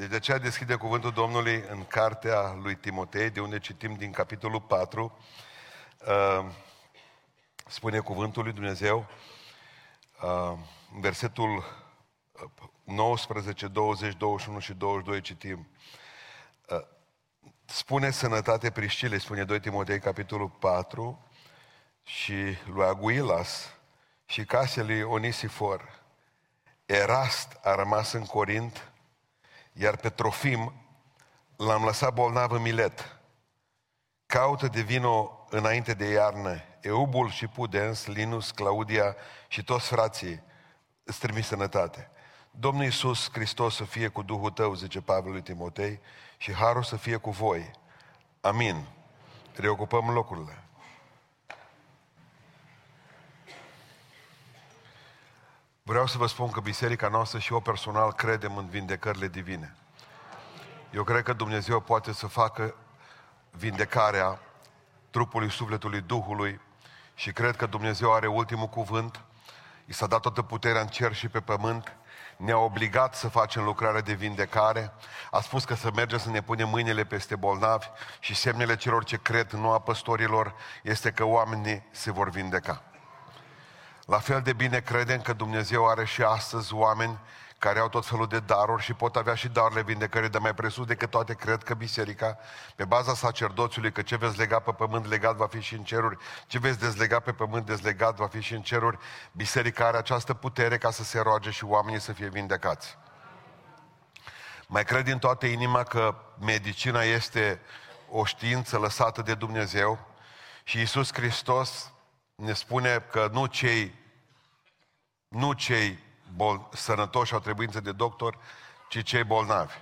Deci de aceea deschide cuvântul Domnului în cartea lui Timotei, de unde citim din capitolul 4, spune cuvântul lui Dumnezeu, versetul 19, 20, 21 și 22 citim. Spune sănătate Priscilei, spune 2 Timotei, capitolul 4, și lui Aguilas și casei lui Onisifor. Erast a rămas în Corint, iar pe Trofim l-am lăsat bolnav în Milet. Caută de vino înainte de iarnă. Eubul și Pudens, Linus, Claudia și toți frații îți trimis sănătate. Domnul Iisus Hristos să fie cu Duhul tău, zice Pavel lui Timotei, și harul să fie cu voi. Amin. Reocupăm locurile. Vreau să vă spun că biserica noastră și eu personal credem în vindecările divine. Eu cred că Dumnezeu poate să facă vindecarea trupului, sufletului, Duhului și cred că Dumnezeu are ultimul cuvânt. I s-a dat toată puterea în cer și pe pământ. Ne-a obligat să facem lucrarea de vindecare. A spus că să mergem să ne punem mâinile peste bolnavi și semnele celor ce cred, nu a păstorilor, este că oamenii se vor vindeca. La fel de bine credem că Dumnezeu are și astăzi oameni care au tot felul de daruri și pot avea și darurile vindecării, de mai presus decât toate, cred că biserica, pe baza sacerdoțului, că ce veți lega pe pământ, legat va fi și în ceruri, ce veți dezlega pe pământ, dezlegat va fi și în ceruri, biserica are această putere ca să se roage și oamenii să fie vindecați. Mai cred din toată inima că medicina este o știință lăsată de Dumnezeu și Iisus Hristos ne spune că nu cei sănătoși au trebuință de doctor, ci cei bolnavi.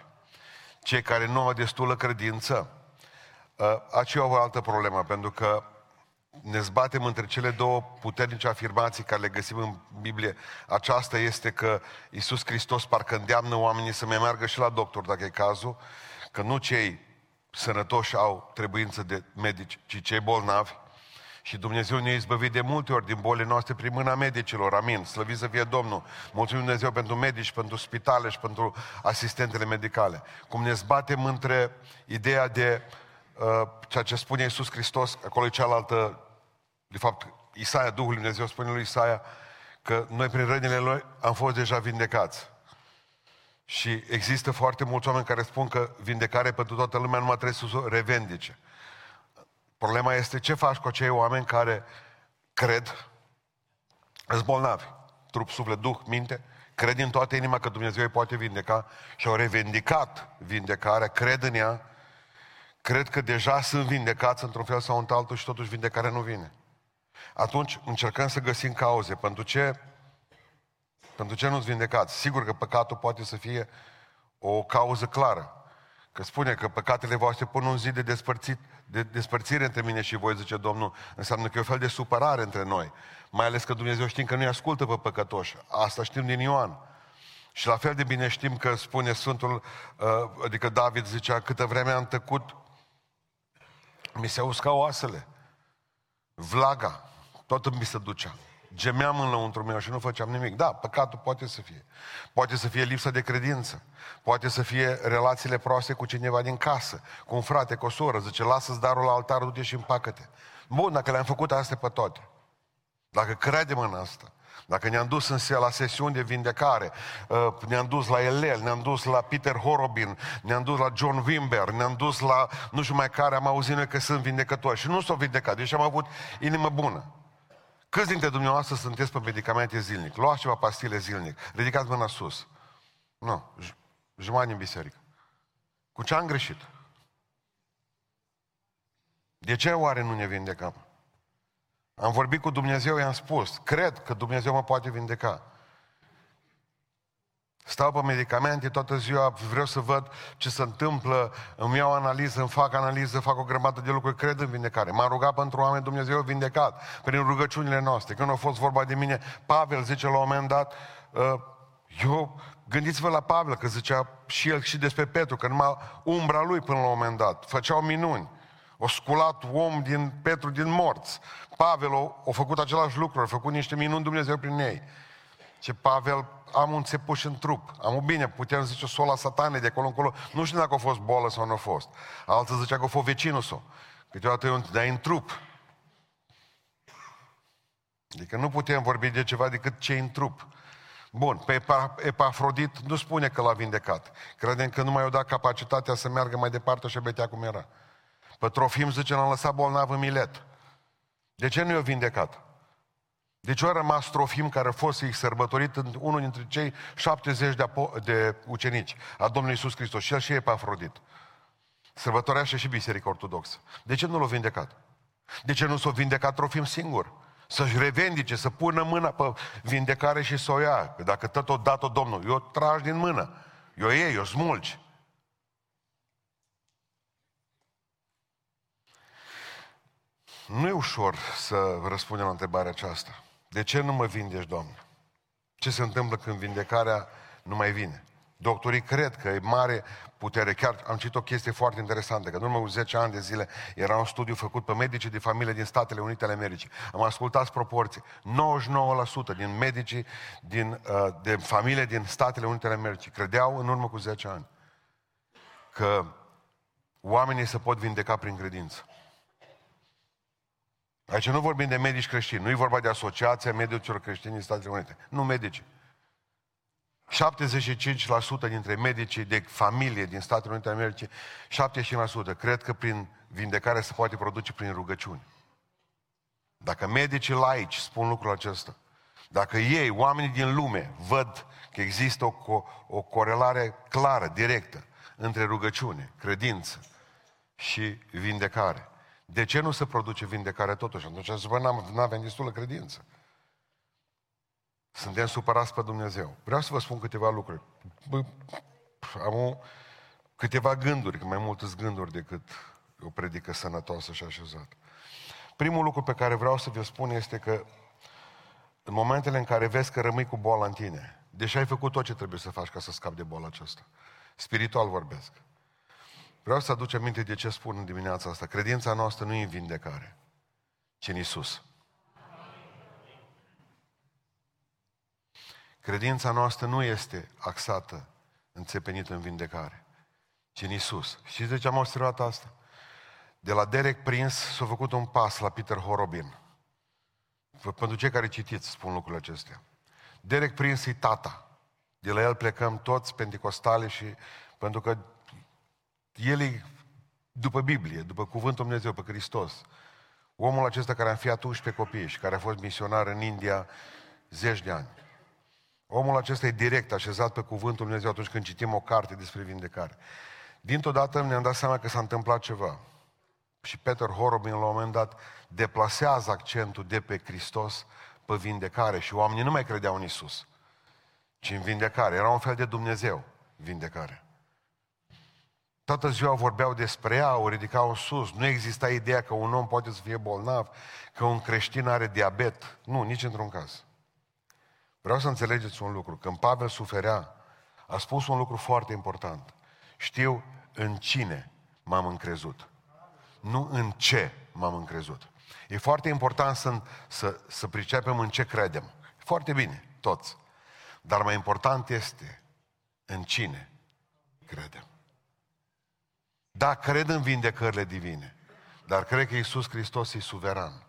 Cei care nu au destulă credință. Aceea o altă problemă, pentru că ne zbatem între cele două puternice afirmații care le găsim în Biblie. Aceasta este că Iisus Hristos parcă îndeamnă oamenii să mai meargă și la doctor, dacă e cazul, că nu cei sănătoși au trebuință de medici, ci cei bolnavi. Și Dumnezeu ne-a izbăvit de multe ori din bolile noastre prin mâna medicilor. Amin. Slăvit să fie Domnul. Mulțumim Dumnezeu pentru medici, pentru spitale și pentru asistentele medicale. Cum ne zbatem între ideea de ceea ce spune Iisus Hristos, acolo e cealaltă, de fapt, Isaia, Duhul Dumnezeu spune lui Isaia că noi prin rănile Lui am fost deja vindecați. Și există foarte mulți oameni care spun că vindecare pentru toată lumea numai trebuie să o revendice. Problema este ce faci cu acei oameni care cred, sunt bolnavi, trup, suflet, duh, minte, cred din toată inima că Dumnezeu îi poate vindeca și au revendicat vindecarea, cred în ea, cred că deja sunt vindecați într-un fel sau într-altul și totuși vindecarea nu vine. Atunci încercăm să găsim cauze. Pentru ce nu-ți vindecați? Sigur că păcatul poate să fie o cauză clară. Că spune că păcatele voastre pun un zid de despărțire între mine și voi, zice Domnul. Înseamnă că e un fel de supărare între noi. Mai ales că Dumnezeu știm că nu-i ascultă pe păcătoși. Asta știm din Ioan. Și la fel de bine știm că spune Sfântul, adică David zicea, câtă vreme am tăcut, mi se uscau oasele. Vlaga, toată mi se ducea. Gemeam înăuntru meu și nu făceam nimic. Da, păcatul poate să fie. Poate să fie lipsa de credință. Poate să fie relațiile proaste cu cineva din casă, cu un frate, cu o soră. Zice, lasă-ți darul la altar, du-te și împacă-te. Bun, dacă le-am făcut astea pe toate, dacă credem în asta, dacă ne-am dus la sesiuni de vindecare, ne-am dus la Egipt, ne-am dus la Peter Horobin, ne-am dus la John Wimber, ne-am dus la nu știu mai care, am auzit noi că sunt vindecători și nu s-au vindecat, deci am avut inimă bună. Câți dintre dumneavoastră sunteți pe medicamente zilnic? Luați ceva pastile zilnic. Ridicați mâna sus. Nu, jumătate în biserică. Cu ce am greșit? De ce oare nu ne vindecăm? Am vorbit cu Dumnezeu, i-am spus, cred că Dumnezeu mă poate vindeca. Stau pe medicamente toată ziua, vreau să văd ce se întâmplă, îmi iau analiză, îmi fac analiză, fac o grămadă de lucruri, cred în vindecare. M-am rugat pentru oameni, Dumnezeu a vindecat prin rugăciunile noastre. Când a fost vorba de mine, Pavel zice la un moment dat, gândiți-vă la Pavel, că zicea și el și despre Petru, că numai umbra lui până la un moment dat, făceau minuni. O sculat om din Petru din morți. Pavel a făcut același lucru, a făcut niște minuni Dumnezeu prin ei. Ce Pavel, am un țepuș în trup. Am bine, putem zice sola satanei de acolo încolo. Nu știu dacă a fost boală sau nu a fost. Alții zicea că a fost vecinul său. Câteodată e un, dar e în trup. Adică nu putem vorbi de ceva decât ce e în trup. Bun, pe Epafrodit nu spune că l-a vindecat. Credem că nu mai i-a dat capacitatea să meargă mai departe și a betea cum era. Pe Trofim zice, l-a lăsat bolnav în Milet. De ce nu i-a vindecat? De ce a rămas Trofim, care a fost sărbătorit în unul dintre cei 70 de ucenici a Domnului Iisus Hristos, și el și Epafrodit. Sărbătoreaște și Biserica Ortodoxă. De ce nu l-a vindecat? De ce nu s-a vindecat Trofim singur? Să-și revendice, să pună mâna pe vindecare și să o ia. Dacă tot o dat-o Domnul, eu o tragi din mână, eu o iei, eu o smulgi. Nu e ușor să răspundem la întrebarea aceasta. De ce nu mă vindești, Doamne? Ce se întâmplă când vindecarea nu mai vine? Doctorii cred că e mare putere. Chiar am citit o chestie foarte interesantă, că în urmă cu 10 ani de zile era un studiu făcut pe medicii de familie din Statele Unite ale Americii. Am ascultat proporții. 99% din medicii de familie din Statele Unite ale Americii credeau în urmă cu 10 ani că oamenii se pot vindeca prin credință. Aici nu vorbim de medici creștini, nu e vorba de Asociația Medicilor Creștini din Statele Unite. Nu medici. 75% dintre medicii de familie din Statele Unite ale Americii, 75% cred că prin vindecare se poate produce prin rugăciuni. Dacă medicii laici spun lucrul acesta, dacă ei, oamenii din lume, văd că există o corelare clară, directă, între rugăciune, credință și vindecare, de ce nu se produce vindecare totuși? Atunci n-avem destulă credință. Suntem supărați pe Dumnezeu. Vreau să vă spun câteva lucruri. Am câteva gânduri, că mai multe sunt gânduri decât o predică sănătoasă și așezată. Primul lucru pe care vreau să vă spun este că în momentele în care vezi că rămâi cu boala în tine, deși ai făcut tot ce trebuie să faci ca să scapi de boala aceasta, spiritual vorbesc, vreau să aduc aminte de ce spun în dimineața asta. Credința noastră nu e în vindecare, ci în Iisus. Credința noastră nu este axată, înțepenită în vindecare, ci în Iisus. Știți de ce am observat asta? De la Derek Prince s-a făcut un pas la Peter Horobin. Pentru cei care citiți spun lucrurile acestea. Derek Prince e tata. De la el plecăm toți penticostali și pentru că el e după Biblie, după Cuvântul Dumnezeu, pe Hristos. Omul acesta care a înfiat 11 copii și care a fost misionar în India zeci de ani. Omul acesta e direct așezat pe Cuvântul Dumnezeu atunci când citim o carte despre vindecare. Dintr-o dată ne-am dat seama că s-a întâmplat ceva. Și Peter Horobin, la un moment dat, deplasează accentul de pe Hristos pe vindecare și oamenii nu mai credeau în Iisus, ci în vindecare. Era un fel de Dumnezeu, vindecare. Toată ziua vorbeau despre ea, o ridicau în sus. Nu exista ideea că un om poate să fie bolnav, că un creștin are diabet. Nu, nici într-un caz. Vreau să înțelegeți un lucru. Când Pavel suferea, a spus un lucru foarte important. Știu în cine m-am încrezut. Nu în ce m-am încrezut. E foarte important să pricepem în ce credem. Foarte bine, toți. Dar mai important este în cine credem. Da, cred în vindecările divine, dar cred că Iisus Hristos e suveran.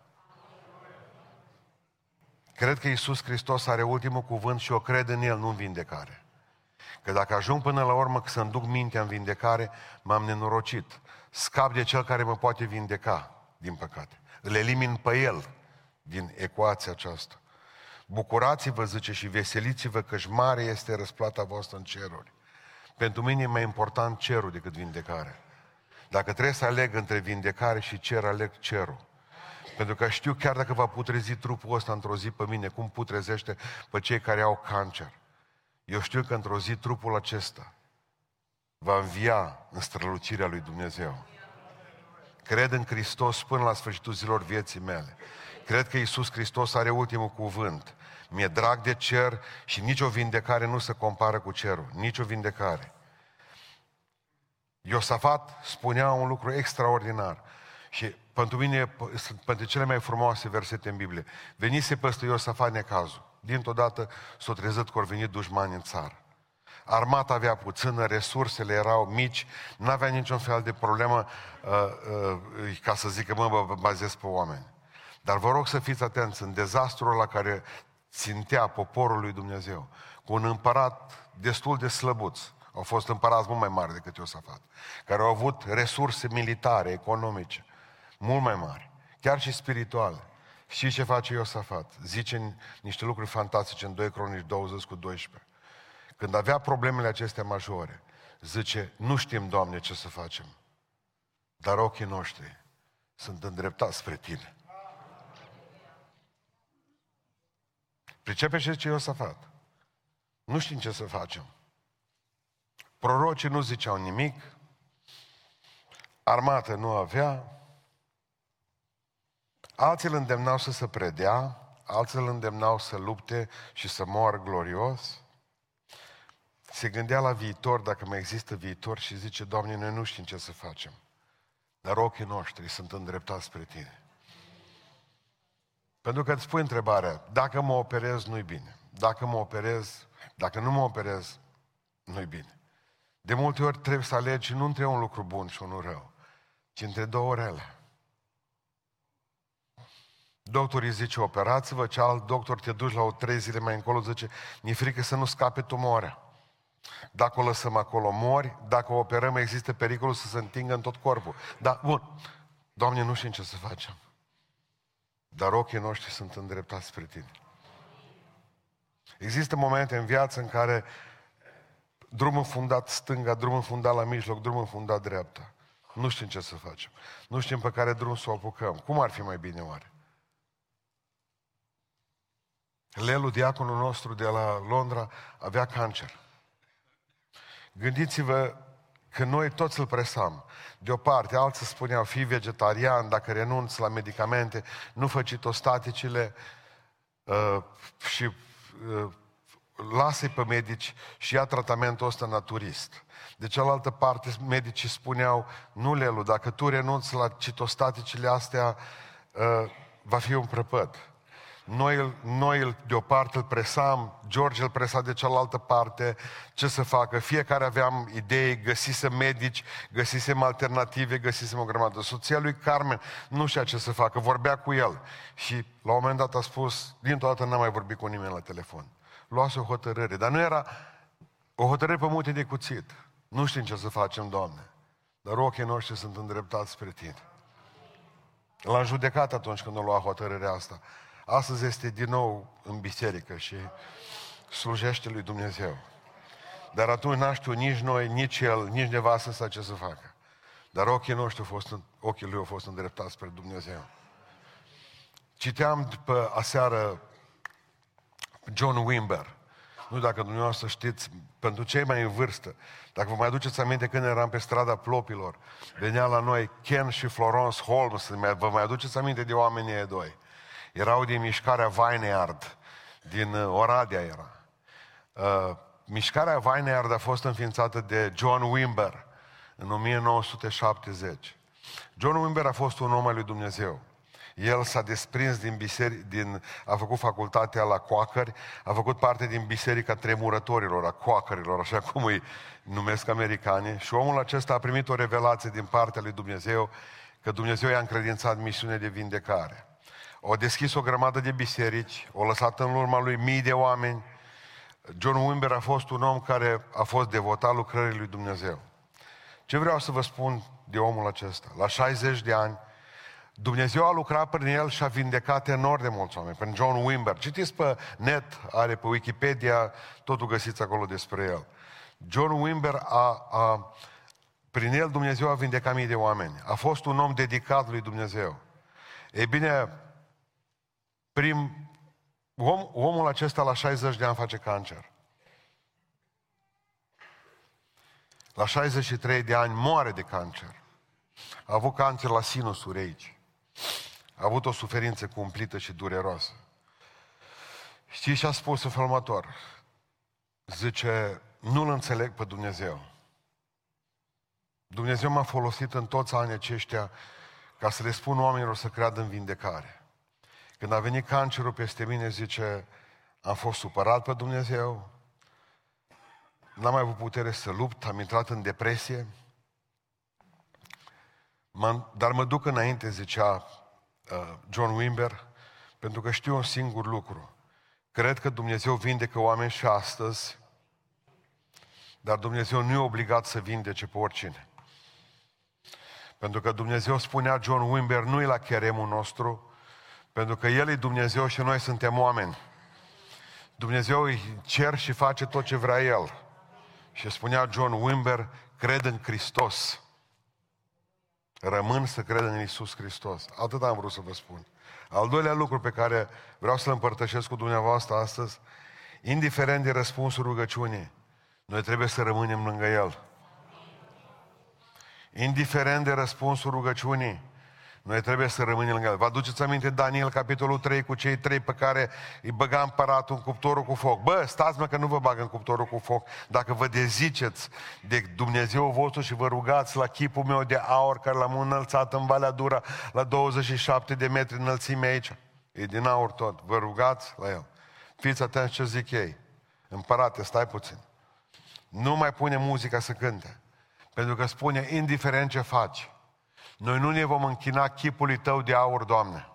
Cred că Iisus Hristos are ultimul cuvânt și eu cred în El, nu în vindecare. Că dacă ajung până la urmă să-mi duc mintea în vindecare, m-am nenorocit. Scap de Cel care mă poate vindeca, din păcate. Îl elimin pe El din ecuația aceasta. Bucurați-vă, zice, și veseliți-vă căci mare este răsplata voastră în ceruri. Pentru mine e mai important cerul decât vindecarea. Dacă trebuie să aleg între vindecare și cer, aleg cerul. Pentru că știu, chiar dacă va putrezi trupul ăsta într-o zi pe mine, cum putrezește pe cei care au cancer, eu știu că într-o zi trupul acesta va învia în strălucirea lui Dumnezeu. Cred în Hristos până la sfârșitul zilor vieții mele. Cred că Iisus Hristos are ultimul cuvânt. Mi-e drag de cer și nicio vindecare nu se compară cu cerul. Nicio vindecare. Iosafat spunea un lucru extraordinar. Și pentru mine, pentru cele mai frumoase versete în Biblie, venise peste Iosafat necazul. Dintr-o dată s-o trezit că au venit dușmani în țară. Armata avea puțină, resursele erau mici, n-avea niciun fel de problemă ca să zică, mă bazez pe oameni. Dar vă rog să fiți atenți în dezastrul la care țintea poporul lui Dumnezeu, cu un împărat destul de slăbuț. Au fost împărați mult mai mari decât Iosafat, care au avut resurse militare, economice, mult mai mari, chiar și spirituale. Știți ce face Iosafat? Zice niște lucruri fantastice în 2 Cronici 20:12. Când avea problemele acestea majore, zice, nu știm, Doamne, ce să facem, dar ochii noștri sunt îndreptați spre Tine. Pricepe ce zice Iosafat? Nu știm ce să facem. Prorocii nu ziceau nimic, armată nu avea, alții îl îndemnau să se predea, alții îl îndemnau să lupte și să moară glorios. Se gândea la viitor, dacă mai există viitor, și zice, Doamne, noi nu știm ce să facem, dar ochii noștri sunt îndreptați spre Tine. Pentru că îți pui întrebarea, dacă mă operez, nu-i bine. Dacă nu mă operez, nu-i bine. De multe ori trebuie să alegi nu între un lucru bun și unul rău, ci între două rele. Doctorii zice, operați-vă, cealalt doctor te duci la o 3 zile mai încolo, zice, mi-e frică să nu scape tumoarea. Dacă o lăsăm acolo, mori, dacă o operăm, există pericolul să se întingă în tot corpul. Dar, bun, Doamne, nu știm ce să facem, dar ochii noștri sunt îndreptați spre Tine. Există momente în viață în care drum înfundat stânga, drum înfundat la mijloc, drum înfundat dreapta. Nu știm ce să facem. Nu știm pe care drum să o apucăm. Cum ar fi mai bine oare? Lelu, diaconul nostru de la Londra, avea cancer. Gândiți-vă că noi toți îl presam. De o parte, alții spuneau, fii vegetarian, dacă renunți la medicamente, nu fă citostaticile și lasă-i pe medici și ia tratamentul ăsta naturist. De cealaltă parte, medicii spuneau, nu, Lelu, dacă tu renunți la citostaticile astea, va fi un prăpăd. Noi de o parte îl presam, George îl presa de cealaltă parte, ce să facă? Fiecare aveam idei, găsisem medici, găsisem alternative, găsisem o grămadă. Soția lui Carmen nu știa ce să facă, vorbea cu el. Și la un moment dat a spus, dintr-o dată n-am mai vorbit cu nimeni la telefon. Luase o hotărâre, dar nu era o hotărâre pe munte de cuțit. Nu știm ce să facem, Doamne, dar ochii noștri sunt îndreptați spre Tine. L-am judecat atunci când a luat hotărârea asta. Astăzi este din nou în biserică și slujește lui Dumnezeu. Dar atunci n-a știut nici noi, nici el, nici nevastă sa ce să facă. Dar ochii noștri ochii lui au fost îndreptați spre Dumnezeu. Citeam după aseară John Wimber. Nu dacă dumneavoastră știți, pentru cei mai în vârstă, dacă vă mai aduceți aminte când eram pe strada Plopilor, venea la noi Ken și Florence Holmes, vă mai aduceți aminte de oamenii ei doi? Erau din mișcarea Vineyard, din Oradea era. Mișcarea Vineyard a fost înființată de John Wimber în 1970. John Wimber a fost un om al lui Dumnezeu. El s-a desprins din biserică, a făcut facultatea la Quakeri, a făcut parte din biserica tremurătorilor, a Quakerilor, așa cum îi numesc americanii. Și omul acesta a primit o revelație din partea lui Dumnezeu, că Dumnezeu i-a încredințat misiune de vindecare. O deschis o grămadă de biserici, o lăsat în urma lui mii de oameni. John Wimber a fost un om care a fost devotat lucrării lui Dumnezeu. Ce vreau să vă spun de omul acesta? La 60 de ani, Dumnezeu a lucrat prin el și a vindecat enorm de mulți oameni, prin John Wimber. Citiți pe net, are pe Wikipedia, totul găsiți acolo despre el. John Wimber prin el Dumnezeu a vindecat mii de oameni. A fost un om dedicat lui Dumnezeu. Ei bine, omul acesta la 60 de ani face cancer. La 63 de ani moare de cancer. A avut cancer la sinusuri aici. A avut o suferință cumplită și dureroasă. Știți ce a spus în felul următor? Zice, nu-L înțeleg pe Dumnezeu. Dumnezeu m-a folosit în toți anii aceștia ca să le spun oamenilor să creadă în vindecare. Când a venit cancerul peste mine, zice, Am fost supărat pe Dumnezeu, n-am mai avut putere să lupt, am intrat în depresie. Dar mă duc înainte, zicea John Wimber, pentru că știu un singur lucru. Cred că Dumnezeu vindecă oameni și astăzi, dar Dumnezeu nu e obligat să vindece pe oricine. Pentru că Dumnezeu, spunea John Wimber, nu e la cheremul nostru, pentru că El e Dumnezeu și noi suntem oameni. Dumnezeu îi cer și face tot ce vrea El. Și spunea John Wimber, cred în Hristos. Rămân să cred în Iisus Hristos. Atât am vrut să vă spun. Al doilea lucru pe care vreau să-l împărtășesc cu dumneavoastră astăzi, indiferent de răspunsul rugăciunii, noi trebuie să rămânem lângă El. Indiferent de răspunsul rugăciunii, noi trebuie să rămânem lângă El. Vă aduceți aminte Daniel, capitolul 3, cu cei trei pe care îi băga împăratul în cuptorul cu foc. Bă, stați-mă că nu vă bag în cuptorul cu foc. Dacă vă deziceți de Dumnezeu vostru și vă rugați la chipul meu de aur, care l-am înălțat în Valea Dura, la 27 de metri înălțime aici. E din aur tot. Vă rugați la El. Fiți atenți ce zic ei. Împărate, stai puțin. Nu mai pune muzica să cânte. Pentru că spune, indiferent ce faci, noi nu ne vom închina chipului Tău de aur, Doamne.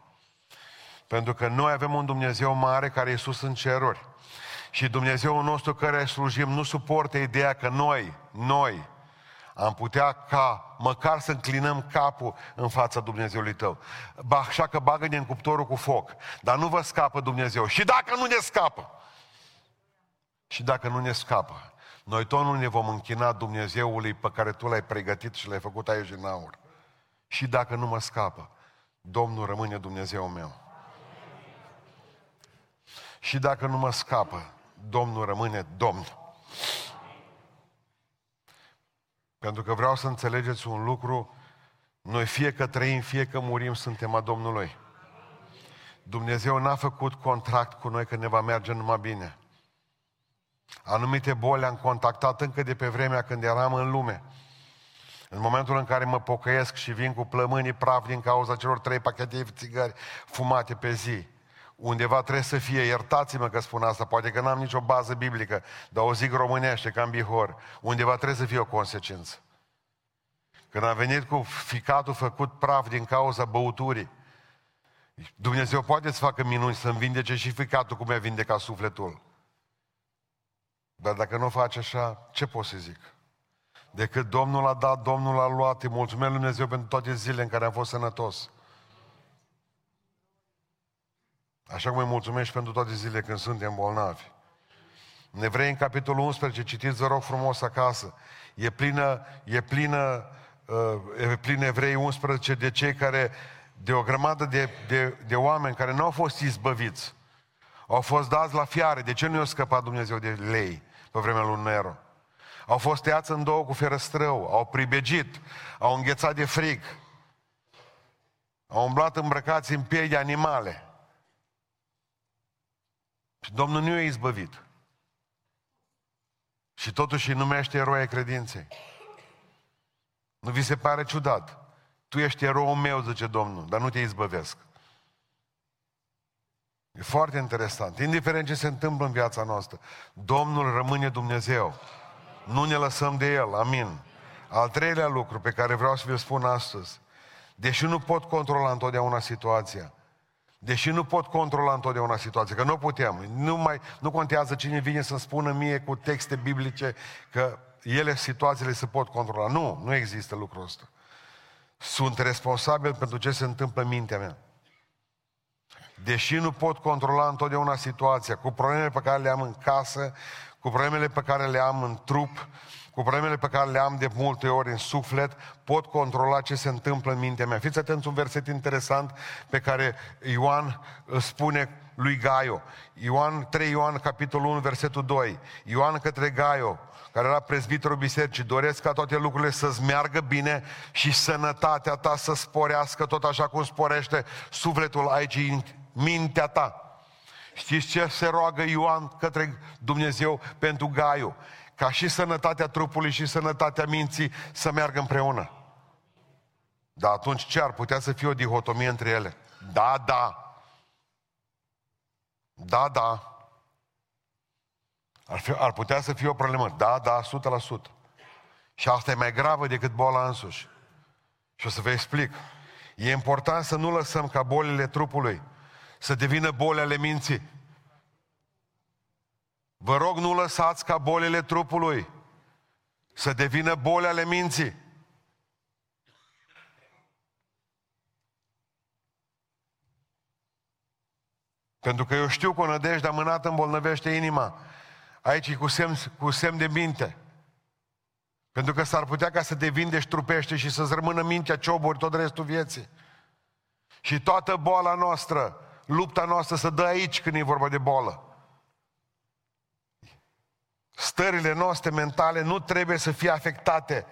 Pentru că noi avem un Dumnezeu mare care e sus în ceruri. Și Dumnezeul nostru care slujim nu suportă ideea că noi am putea ca măcar să înclinăm capul în fața Dumnezeului tău. Așa că bagă-ne în cuptorul cu foc. Dar nu vă scapă Dumnezeu. Și dacă nu ne scapă. Și dacă nu ne scapă, noi tot nu ne vom închina Dumnezeului pe care Tu l-ai pregătit și l-ai făcut aici în aur. Și dacă nu mă scapă, Domnul rămâne Dumnezeu meu. Amen. Și dacă nu mă scapă, Domnul rămâne Domn. Amen. Pentru că vreau să înțelegeți un lucru, noi fie că trăim, fie că murim, suntem a Domnului. Dumnezeu n-a făcut contract cu noi că ne va merge numai bine. Anumite boli am contactat încă de pe vremea când eram în lume. În momentul în care mă pocăiesc și vin cu plămânii praf din cauza celor 3 pachete de țigări fumate pe zi, undeva trebuie să fie, iertați-mă că spun asta, poate că n-am nicio bază biblică, dar o zic românește, ca în Bihor, undeva trebuie să fie o consecință. Când am venit cu ficatul făcut praf din cauza băuturii, Dumnezeu poate să facă minuni, să-mi vindece și ficatul cum mi-a vindecat sufletul. Dar dacă nu faci așa, ce pot să zic? Decât Domnul a dat, Domnul a luat. Îi mulțumesc Lui Dumnezeu pentru toate zilele în care am fost sănătos. Așa cum îi mulțumesc pentru toate zilele când suntem bolnavi. În Evrei, în capitolul 11, citiți, vă rog frumos acasă. E plin Evrei 11 de cei care, de o grămadă de oameni care nu au fost izbăviți, au fost dați la fiare. De ce nu i-a scăpat Dumnezeu de lei pe vremea lui Nero? Au fost tăiați în două cu ferăstrău, au pribegit, au înghețat de frig, au umblat îmbrăcați în piei de animale. Și Domnul nu i-a izbăvit. Și totuși îi numește eroi ai credinței. Nu vi se pare ciudat? Tu ești eroul meu, zice Domnul, dar nu te izbăvesc. E foarte interesant. Indiferent ce se întâmplă în viața noastră, Domnul rămâne Dumnezeu. Nu ne lăsăm de El, amin. Al treilea lucru pe care vreau să vi-l spun astăzi, deși nu pot controla întotdeauna situația, că nu putem, nu contează cine vine să-mi spună mie cu texte biblice că ele, situațiile, se pot controla. Nu există lucrul ăsta. Sunt responsabil pentru ce se întâmplă în mintea mea. Deși nu pot controla întotdeauna situația, cu problemele pe care le am în casă, cu problemele pe care le am în trup, cu problemele pe care le am de multe ori în suflet, pot controla ce se întâmplă în mintea mea. Fiți atenți, un verset interesant pe care Ioan spune lui Gaiu. Ioan 3, Ioan, capitolul 1, versetul 2. Ioan către Gaiu, care era prezbiterul bisericii, doresc ca toate lucrurile să-ți meargă bine și sănătatea ta să sporească, tot așa cum sporește sufletul aici în mintea ta. Știți ce se roagă Ioan către Dumnezeu pentru Gaiu? Ca și sănătatea trupului și sănătatea minții să meargă împreună. Dar atunci ce ar putea să fie o dihotomie între ele? Da. Ar putea să fie o problemă. Da, da, 100%. Și asta e mai gravă decât boala însuși. Și o să vă explic. E important să nu lăsăm ca bolile trupului să devină boli ale minții. Vă rog, nu lăsați ca bolile trupului să devină boli ale minții. Pentru că eu știu că o nădejde amânată îmbolnăvește inima. Aici e cu semn de minte. Pentru că s-ar putea ca să te vindești trupește și să-ți rămână mintea cioburi tot restul vieții. Și toată boala noastră, lupta noastră se dă aici când e vorba de boală. Stările noastre mentale nu trebuie să fie afectate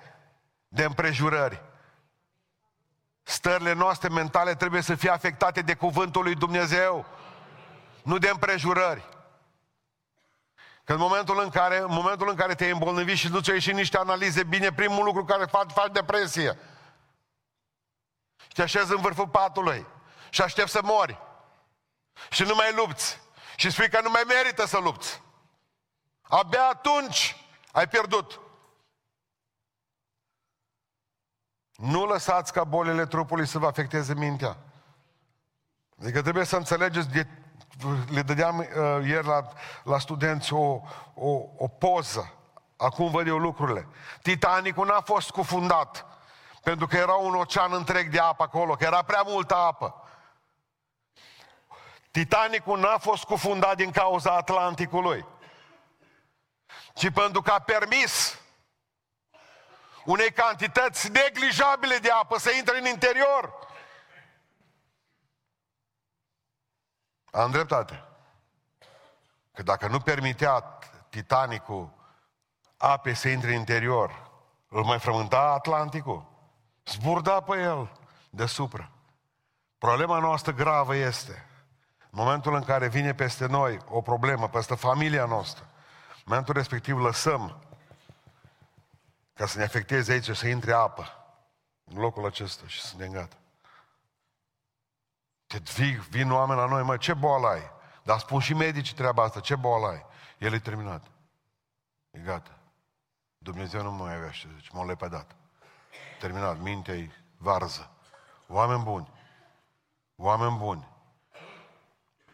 de împrejurări. Stările noastre mentale trebuie să fie afectate de cuvântul lui Dumnezeu, nu de împrejurări. Că în momentul în care te-ai îmbolnăvit și nu ți-au ieșit niște analize bine, primul lucru care faci depresie. Și te așezi în vârful patului și aștepți să mori. Și nu mai lupți. Și spui că nu mai merită să lupți. Abia atunci ai pierdut. Nu lăsați ca bolile trupului să vă afecteze mintea. Adică trebuie să înțelegeți. Le dădeam ieri la studenți o poză. Acum văd eu lucrurile. Titanicul n-a fost scufundat pentru că era un ocean întreg de apă acolo, că era prea multă apă. Titanicul n-a fost scufundat din cauza Atlanticului, ci pentru că a permis unei cantități neglijabile de apă să intre în interior. Am dreptate. Că dacă nu permitea Titanicul ape să intre în interior, îl mai frământa Atlanticul. Zburda pe el deasupra. Problema noastră gravă este în momentul în care vine peste noi o problemă, peste familia noastră, în momentul respectiv lăsăm ca să ne afecteze aici, să intre apă în locul acesta și să ne îngată. Vin oameni la noi, mă, ce boală ai? Dar spun și medicii treaba asta, ce boală ai? El e terminat. E gata. Dumnezeu nu mă mai avea, zice, m-a lepădat. Terminat, mintea-i varză. Oameni buni.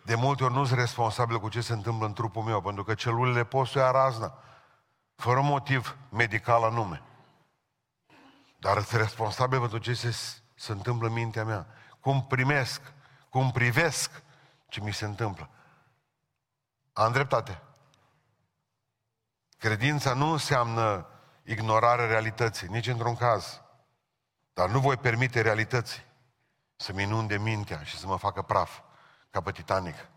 De multe ori nu sunt responsabil cu ce se întâmplă în trupul meu, pentru că celulele pot să ia raznă, fără motiv medical anume. Dar sunt responsabil pentru ce se întâmplă în mintea mea. Cum primesc, cum privesc ce mi se întâmplă. Am dreptate. Credința nu înseamnă ignorarea realității, nici într-un caz. Dar nu voi permite realității să-mi inunde mintea și să mă facă praf, ca pe Titanic.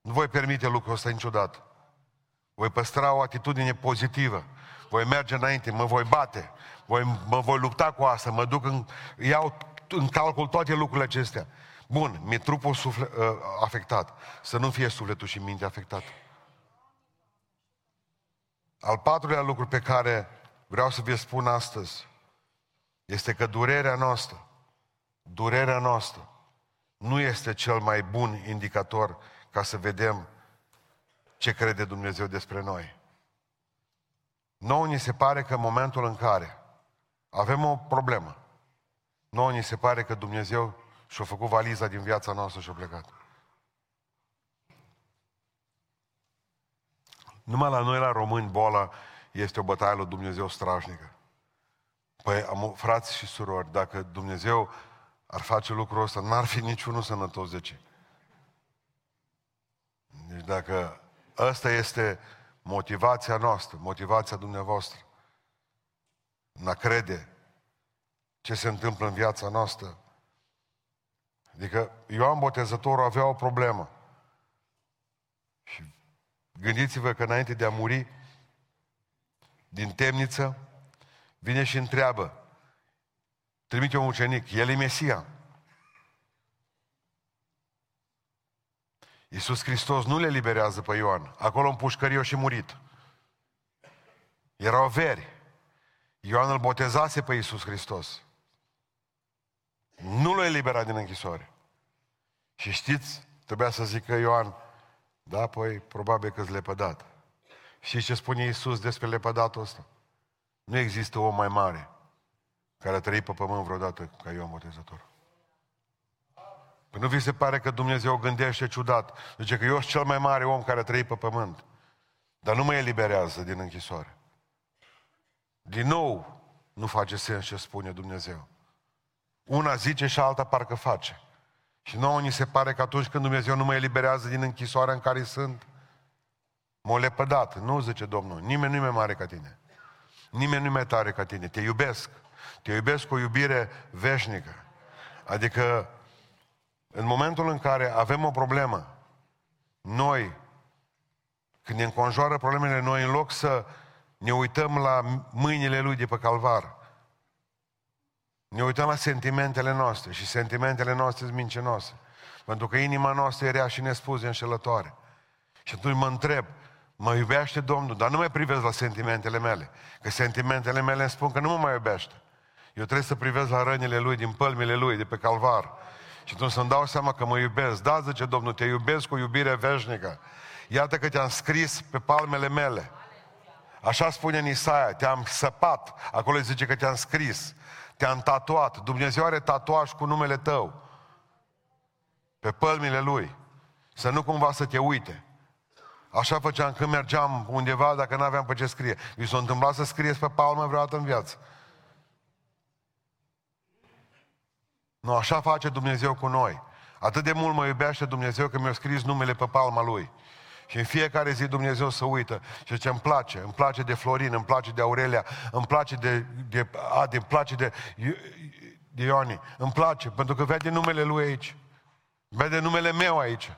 Nu voi permite lucrul ăsta niciodată. Voi păstra o atitudine pozitivă. Voi merge înainte, mă voi bate, mă voi lupta cu asta, mă duc în calcul toate lucrurile acestea. Bun, mi-e trupul afectat. Să nu fie sufletul și mintea afectată. Al patrulea lucru pe care vreau să vi-l spun astăzi este că durerea noastră nu este cel mai bun indicator ca să vedem ce crede Dumnezeu despre noi. Nouă ni se pare că în momentul în care avem o problemă, nouă ni se pare că Dumnezeu și-a făcut valiza din viața noastră și-a plecat. Numai la noi, la români, boala este o bătaie lui Dumnezeu strașnică. Păi, frați și surori, dacă Dumnezeu ar face lucrul ăsta, n-ar fi niciunul sănătos de ce. Deci dacă ăsta este motivația noastră, motivația dumneavoastră, n-a crede ce se întâmplă în viața noastră. Adică Ioan Botezătorul avea o problemă. Și gândiți-vă că înainte de a muri din temniță, vine și întreabă, trimite un ucenic, el e Mesia. Iisus Hristos nu le liberează pe Ioan. Acolo în pușcărie a și murit. Erau veri. Ioan îl botezase pe Iisus Hristos. Nu l-a eliberat din închisoare. Și știți, trebuia să zică Ioan, da, păi, probabil că-s lepădat. Și ce spune Iisus despre lepădatul ăsta? Nu există om mai mare care a trăit pe pământ vreodată ca Ioan Botezător. Păi nu vi se pare că Dumnezeu gândește ciudat? Zice că eu sunt cel mai mare om care a trăit pe pământ, dar nu mă eliberează din închisoare. Din nou, nu face sens ce spune Dumnezeu. Una zice și alta parcă face. Și nouă ni se pare că atunci când Dumnezeu nu mă eliberează din închisoarea în care sunt, m-a lepădat. Nu, zice Domnul, nimeni nu e mai mare ca tine. Nimeni nu e mai tare ca tine. Te iubesc. Te iubesc cu o iubire veșnică. Adică, în momentul în care avem o problemă, noi, când ne înconjoară problemele, noi în loc să ne uităm la mâinile Lui de pe calvar, ne uităm la sentimentele noastre. Și sentimentele noastre sunt mincinoase, pentru că inima noastră e rea și nespus, înșelătoare. Și atunci mă întreb, mă iubește Domnul? Dar nu mai privesc la sentimentele mele, că sentimentele mele îmi spun că nu mă mai iubește. Eu trebuie să privesc la rănile Lui, din pălmile Lui, de pe calvar. Și atunci să-mi dau seama că mă iubesc. Da, zice Domnul, te iubesc cu iubire veșnică. Iată că te-am scris pe palmele mele. Așa spune în Isaia, te-am săpat. Acolo zice că te-am scris, te-am tatuat. Dumnezeu are tatuaj cu numele tău pe palmele Lui, să nu cumva să te uite. Așa făceam când mergeam undeva, dacă n-aveam pe ce scrie. Mi s-a întâmplat să scrieți pe palmă vreodată în viață? Nu, așa face Dumnezeu cu noi. Atât de mult mă iubește Dumnezeu că mi-a scris numele pe palma Lui. Și în fiecare zi Dumnezeu se uită și zice, îmi place de Florin, îmi place de Aurelia, îmi place de Adi, îmi place de Ioani, îmi place, pentru că vede numele Lui aici, vede numele meu aici.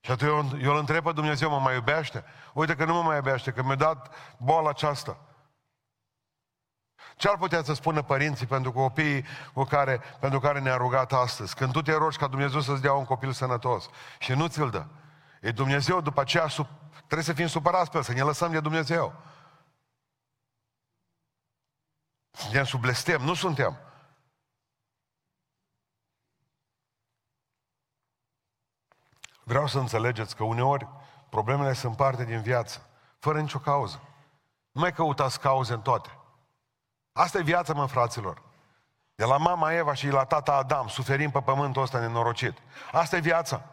Și atunci eu îl întreb pe Dumnezeu, mă mai iubește? Uite că nu mă mai iubește, că mi-a dat boala aceasta. Ce ar putea să spună părinții pentru copiii pentru care ne-a rugat astăzi? Când tu te rogi ca Dumnezeu să-ți dea un copil sănătos și nu ți-l dă, e Dumnezeu, după aceea trebuie să fim supărați pe El, să ne lăsăm de Dumnezeu. Suntem sub blestem, nu suntem. Vreau să înțelegeți că uneori problemele sunt parte din viață, fără nicio cauză. Nu mai căutați cauze în toate. Asta e viața, mă, fraților. De la mama Eva și la tata Adam suferim pe pământul ăsta nenorocit. Asta e viața.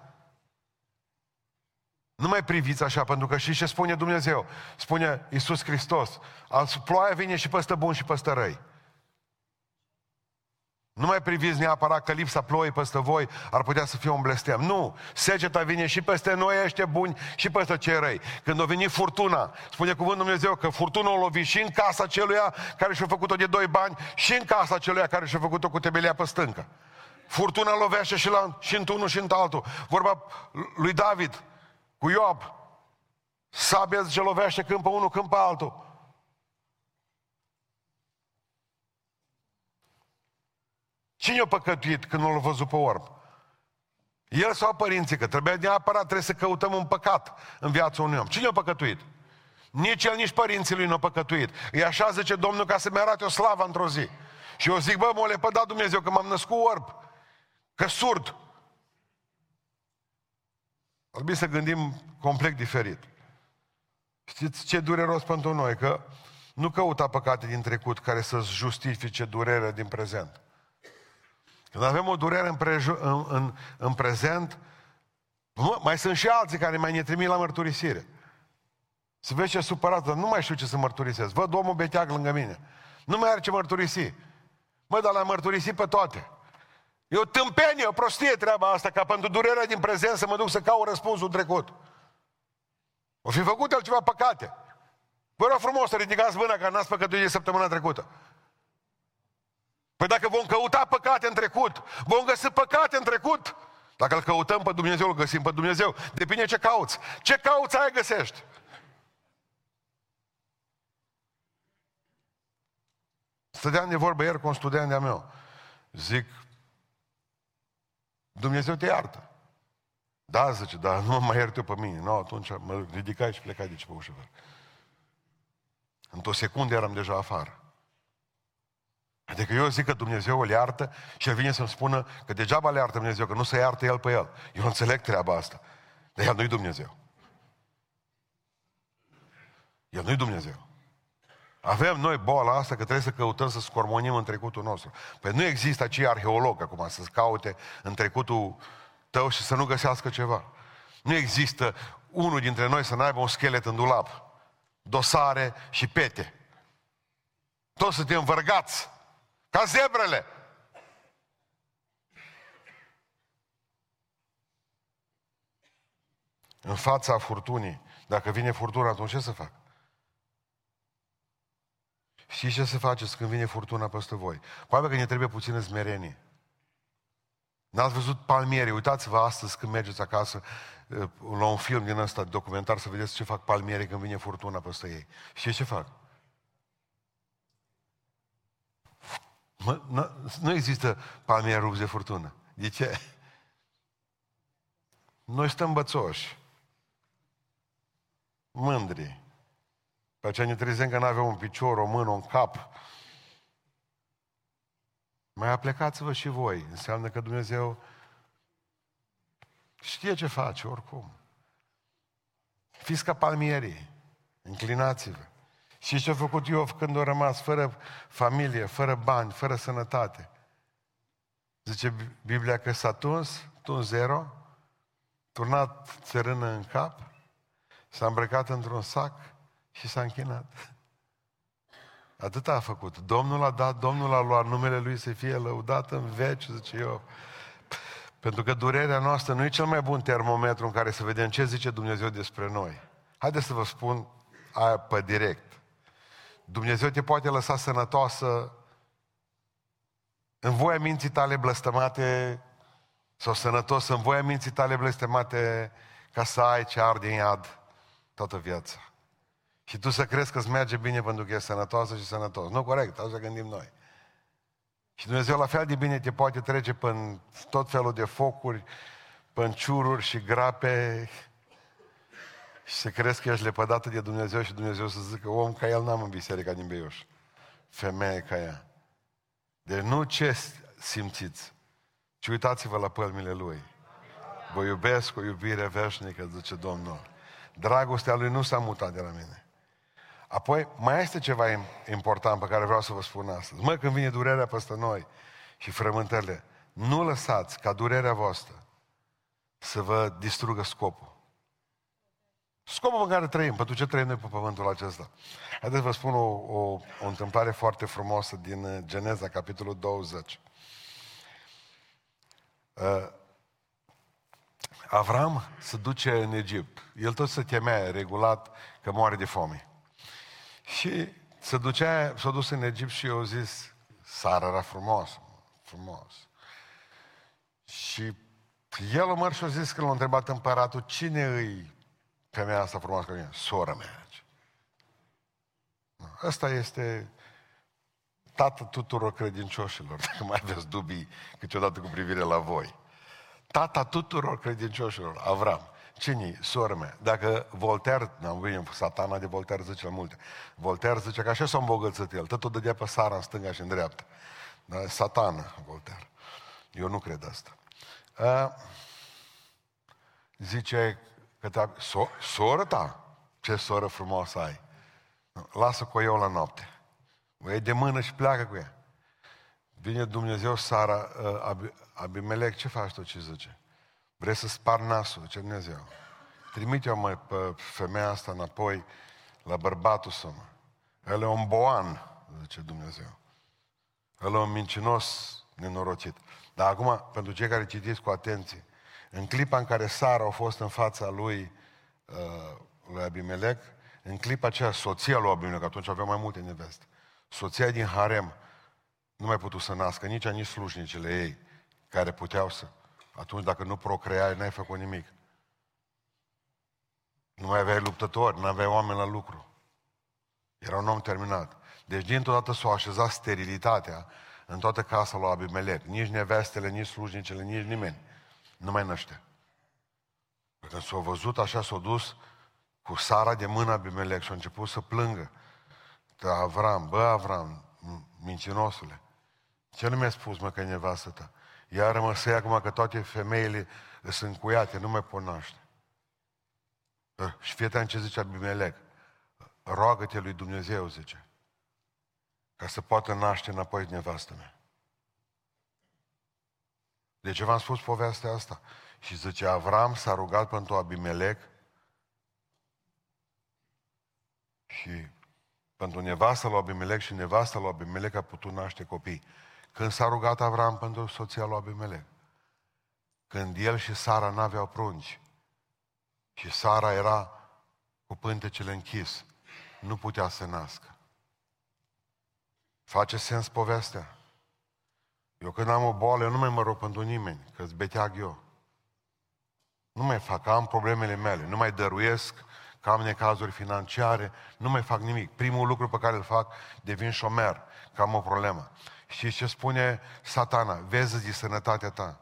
Nu mai priviți așa, pentru că și ce spune Dumnezeu, spune Iisus Hristos, ploaia vine și peste buni și peste răi. Nu mai priviți neapărat că lipsa ploii peste voi ar putea să fie un blestem. Nu! Seceta vine și peste noi ăștia buni și peste cei răi. Când a venit furtuna, spune cuvântul Dumnezeu că furtuna o lovi și în casa celuia care și-a făcut-o de 2 bani și în casa celuia care și-a făcut-o cu temelia pe stâncă. Furtuna lovește și într-unul și într-altul. Vorba lui David cu Iob. Sabia, zice, lovește când pe unul, când pe altul. Cine a păcătuit când nu l-a văzut pe orb? El sau părinții? Că trebuia neapărat, trebuie să căutăm un păcat în viața unui om. Cine a păcătuit? Nici el, nici părinții lui nu a păcătuit. E așa, zice Domnul, ca să-mi arate o slavă într-o zi. Și eu zic, bă, m-a lepădat Dumnezeu că m-am născut orb, că surd. Ar trebui să gândim complet diferit. Știți ce dureros pentru noi? Că nu căuta păcate din trecut care să-ți justifice durerea din prezent. Când avem o durere în prezent, mai sunt și alții care mai ne trimit la mărturisire. Să vezi ce supărat, dar nu mai știu ce să mărturisesc. Văd omul beteag lângă mine. Nu mai are ce mărturisi. Mă, dar l-am mărturisit pe toate. E o tâmpenie, o prostie treaba asta, ca pentru durerea din prezent să mă duc să caut răspunsul trecut. O fi făcut el ceva păcate. Vă rog frumos să ridicați mâna că n-ați păcătuit de săptămâna trecută. Păi dacă vom căuta păcate în trecut, vom găsi păcate în trecut. Dacă îl căutăm pe Dumnezeu, îl găsim pe Dumnezeu. Depinde ce cauți. Ce cauți, aia găsești. Stăteam de vorbă ieri cu un student de-a meu. Zic, Dumnezeu te iartă. Da, zice, dar nu mă mai iert eu pe mine. Nu, atunci mă ridicai și plecai de ce pe ușă. Într-o secundă eram deja afară. Adică eu zic că Dumnezeu îl iartă și el vine să-mi spună că degeaba le iartă Dumnezeu, că nu se iartă el pe el. Eu înțeleg treaba asta, dar el nu-i Dumnezeu. El nu-i Dumnezeu. Avem noi boala asta că trebuie să căutăm să scormonim în trecutul nostru. Păi nu există acei arheologi acum să caute în trecutul tău și să nu găsească ceva. Nu există unul dintre noi să n-aibă un schelet în dulap, dosare și pete. Toți suntem învărgați, ca zebrele. În fața furtunii, dacă vine furtuna, atunci ce să fac? Știți ce să faceți când vine furtuna peste voi? Probabil că ne trebuie puțină smerenie. N-ați văzut palmierii? Uitați-vă astăzi când mergeți acasă la un film din ăsta, documentar, să vedeți ce fac palmierii când vine furtuna peste ei. Știți ce fac? Nu există palmieri rupți de furtună. De ce? Noi stăm bățoși, mândri, pe aceea ne trezim că n-avem un picior, o mână, un cap. Mai aplecați-vă și voi. Înseamnă că Dumnezeu știe ce face, oricum. Fiți ca palmierii, înclinați-vă. Și ce a făcut Iov când a rămas fără familie, fără bani, fără sănătate? Zice Biblia că s-a tuns zero, turnat țărână în cap, s-a îmbrăcat într-un sac și s-a închinat. Atât a făcut. Domnul a dat, Domnul a luat, numele Lui să fie lăudat în veci, zice Iov. Pentru că durerea noastră nu e cel mai bun termometru în care să vedem ce zice Dumnezeu despre noi. Haideți să vă spun aia pe direct. Dumnezeu te poate lăsa sănătoasă în voia minții tale blestemate sau sănătos în voia minții tale blestemate ca să ai ce arde în iad toată viața. Și tu să crezi că îți merge bine pentru că e sănătoasă și sănătos. Nu, corect, așa gândim noi. Și Dumnezeu la fel de bine te poate trece prin tot felul de focuri, prin ciururi și grape și să crezi că ești lepădată de Dumnezeu și Dumnezeu să zică, om ca el n-am în biserica din Beiuș. Femeie ca ea. Deci nu ce simțiți, ci uitați-vă la pălmile Lui. Vă iubesc o iubire veșnică, zice Domnul. Dragostea Lui nu s-a mutat de la mine. Apoi, mai este ceva important pe care vreau să vă spun astăzi. Mă, când vine durerea peste noi și frământările, nu lăsați ca durerea voastră să vă distrugă scopul. Scopul în care trăim, pentru ce trăim noi pe pământul acesta. Haideți vă spun o întâmplare foarte frumoasă din Geneza, capitolul 20. Avram se duce în Egipt. El tot se temea regulat că moare de foame. Și s-a dus în Egipt și i-a zis, Sara era frumoasă, frumos. Și el o măr și a zis că l-a întrebat împăratul, cine-i femeia asta frumoasă ca mine? Sora mea. Ăsta este tatăl tuturor credincioșilor, dacă mai aveți dubii câteodată cu privire la voi. Tata tuturor credincioșilor, Avram. Cine-i? Sora mea. Dacă Voltaire, n-am venit, satana de Voltaire zice la multe. Voltaire zice că așa s-a îmbogățit el. Tot o dădea pe Sara în stânga și în dreapta. Dar satana, Voltaire. Eu nu cred asta. Zice că soră ta? Ce soră frumoasă ai. Lasă-o cu eu la noapte. O iei de mână și pleacă cu ea. Vine Dumnezeu, Sara, Abimelec, ce faci tu, ce zice? Vrei să spar nasul, ce Dumnezeu? Trimite-o, mă, pe femeia asta înapoi la bărbatul său, mă. El e un boan, zice Dumnezeu. El e un mincinos nenorocit. Dar acum, pentru cei care citiți cu atenție, în clipa în care Sara a fost în fața lui Abimelec, în clipa aceea, soția lui Abimelec, atunci avea mai multe neveste, soția din harem, nu mai putu să nască nici slujnicile ei, care puteau să... Atunci, dacă nu procreai, n-ai făcut nimic. Nu mai aveai luptători, nu aveai oameni la lucru. Era un om terminat. Deci, dintr-o dată s-a așezat sterilitatea în toată casa lui Abimelec. Nici nevestele, nici slujnicele, nici nimeni. Nu mai năștea. Când s-a văzut, așa s-a dus cu Sara de mână Abimelec și a început să plângă. Avram, bă, Avram, mincinosule, ce nu mi-a spus, mă, că e nevastă ta? Ea rămăsă acum că toate femeile sunt încuiate, nu mai pot naște. Și fii atent ce zice Abimelec. roagă-te lui Dumnezeu, zice, ca să poată naște înapoi nevastă mea. Deci v-am spus povestea asta. Și zice, Avram s-a rugat pentru Abimelec și pentru nevasta lui Abimelec și nevasta lui Abimelec a putut naște copii. Când s-a rugat Avram pentru soția lui Abimelec, când el și Sara n-aveau prunci și Sara era cu pântecele închis, nu putea să nască. Face sens povestea? Eu când am o boală, eu nu mai mă rog pentru nimeni, că-s beteag eu. Nu mai fac, am problemele mele, nu mai dăruiesc, că am necazuri financiare, nu mai fac nimic. Primul lucru pe care îl fac, devin șomer, că am o problemă. Și ce spune Satana? Vezi-ți sănătatea ta.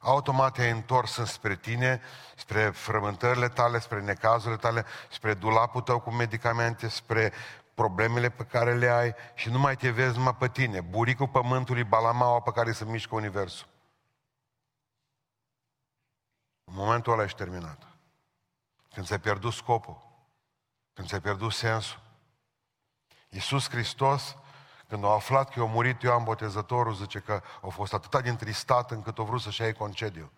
Automat te-ai întors înspre tine, spre frământările tale, spre necazurile tale, spre dulapul tău cu medicamente, spre problemele pe care le ai și nu mai te vezi numai pe tine. Buricul pământului, balamaua pe care se mișcă universul. În momentul ăla ești terminat. Când ți-ai pierdut scopul, când ți-ai pierdut sensul. Iisus Hristos, când a aflat că i-a murit Ioan Botezătorul, zice că a fost atât de întristat încât a vrut să-și ia concediu.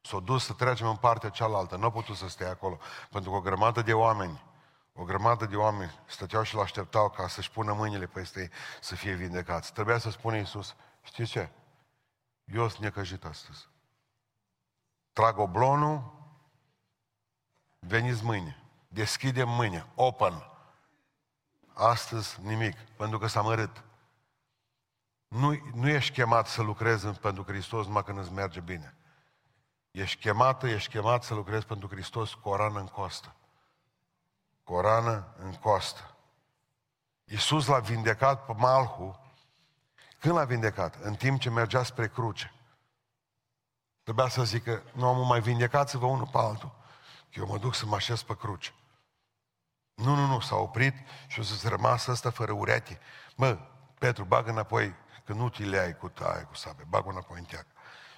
S-a dus să trecem în partea cealaltă, n-a putut să stea acolo, pentru că o grămadă de oameni stăteau și-l așteptau ca să-și pună mâinile peste ei să fie vindecați. Trebuia să spună Iisus, știi ce? Eu sunt necăjit astăzi. Trag oblonul, veniți mâine, deschidem mâine, open. Astăzi nimic, pentru că s-a mărât. Nu ești chemat să lucrezi pentru Hristos numai când îți merge bine. Ești chemat să lucrezi pentru Hristos cu o rană în costă. Cu o rană în costă. Iisus l-a vindecat pe Malhu. Când l-a vindecat? În timp ce mergea spre cruce. Trebuia să zică, nu am mai vindecați-vă unul pe altul. Că eu mă duc să mă așez pe cruce. Nu, s-a oprit și o să-ți rămasă ăsta fără ureache. Mă, Petru, bagă înapoi, că nu ți le ai cu taie, cu sabe, bagă înapoi în teacă.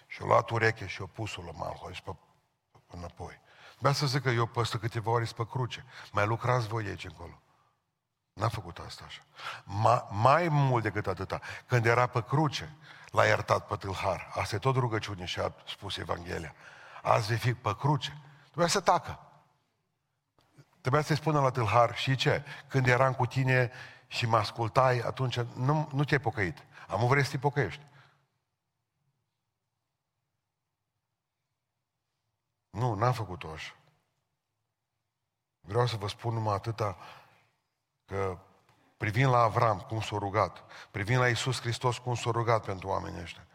Și-a luat ureche și-a pus-o la Malho și pe înapoi. Bea să zic că eu păstă câteva ori pe cruce, mai lucrați voi aici încolo. N-a făcut asta așa. Mai mult decât atâta, când era pe cruce, l-a iertat pe tâlhar. Asta e tot rugăciune și a spus Evanghelia. Azi vei fi pe cruce. Trebuia să tacă. Trebuia să-i spună la tâlhar, și ce? Când eram cu tine și mă ascultai, atunci nu te-ai pocăit. Am vrut să te pocăiești. Nu, n-am făcut-o așa. Vreau să vă spun numai atâta că privind la Avram cum s-a rugat, privind la Iisus Hristos cum s-a rugat pentru oamenii ăștia,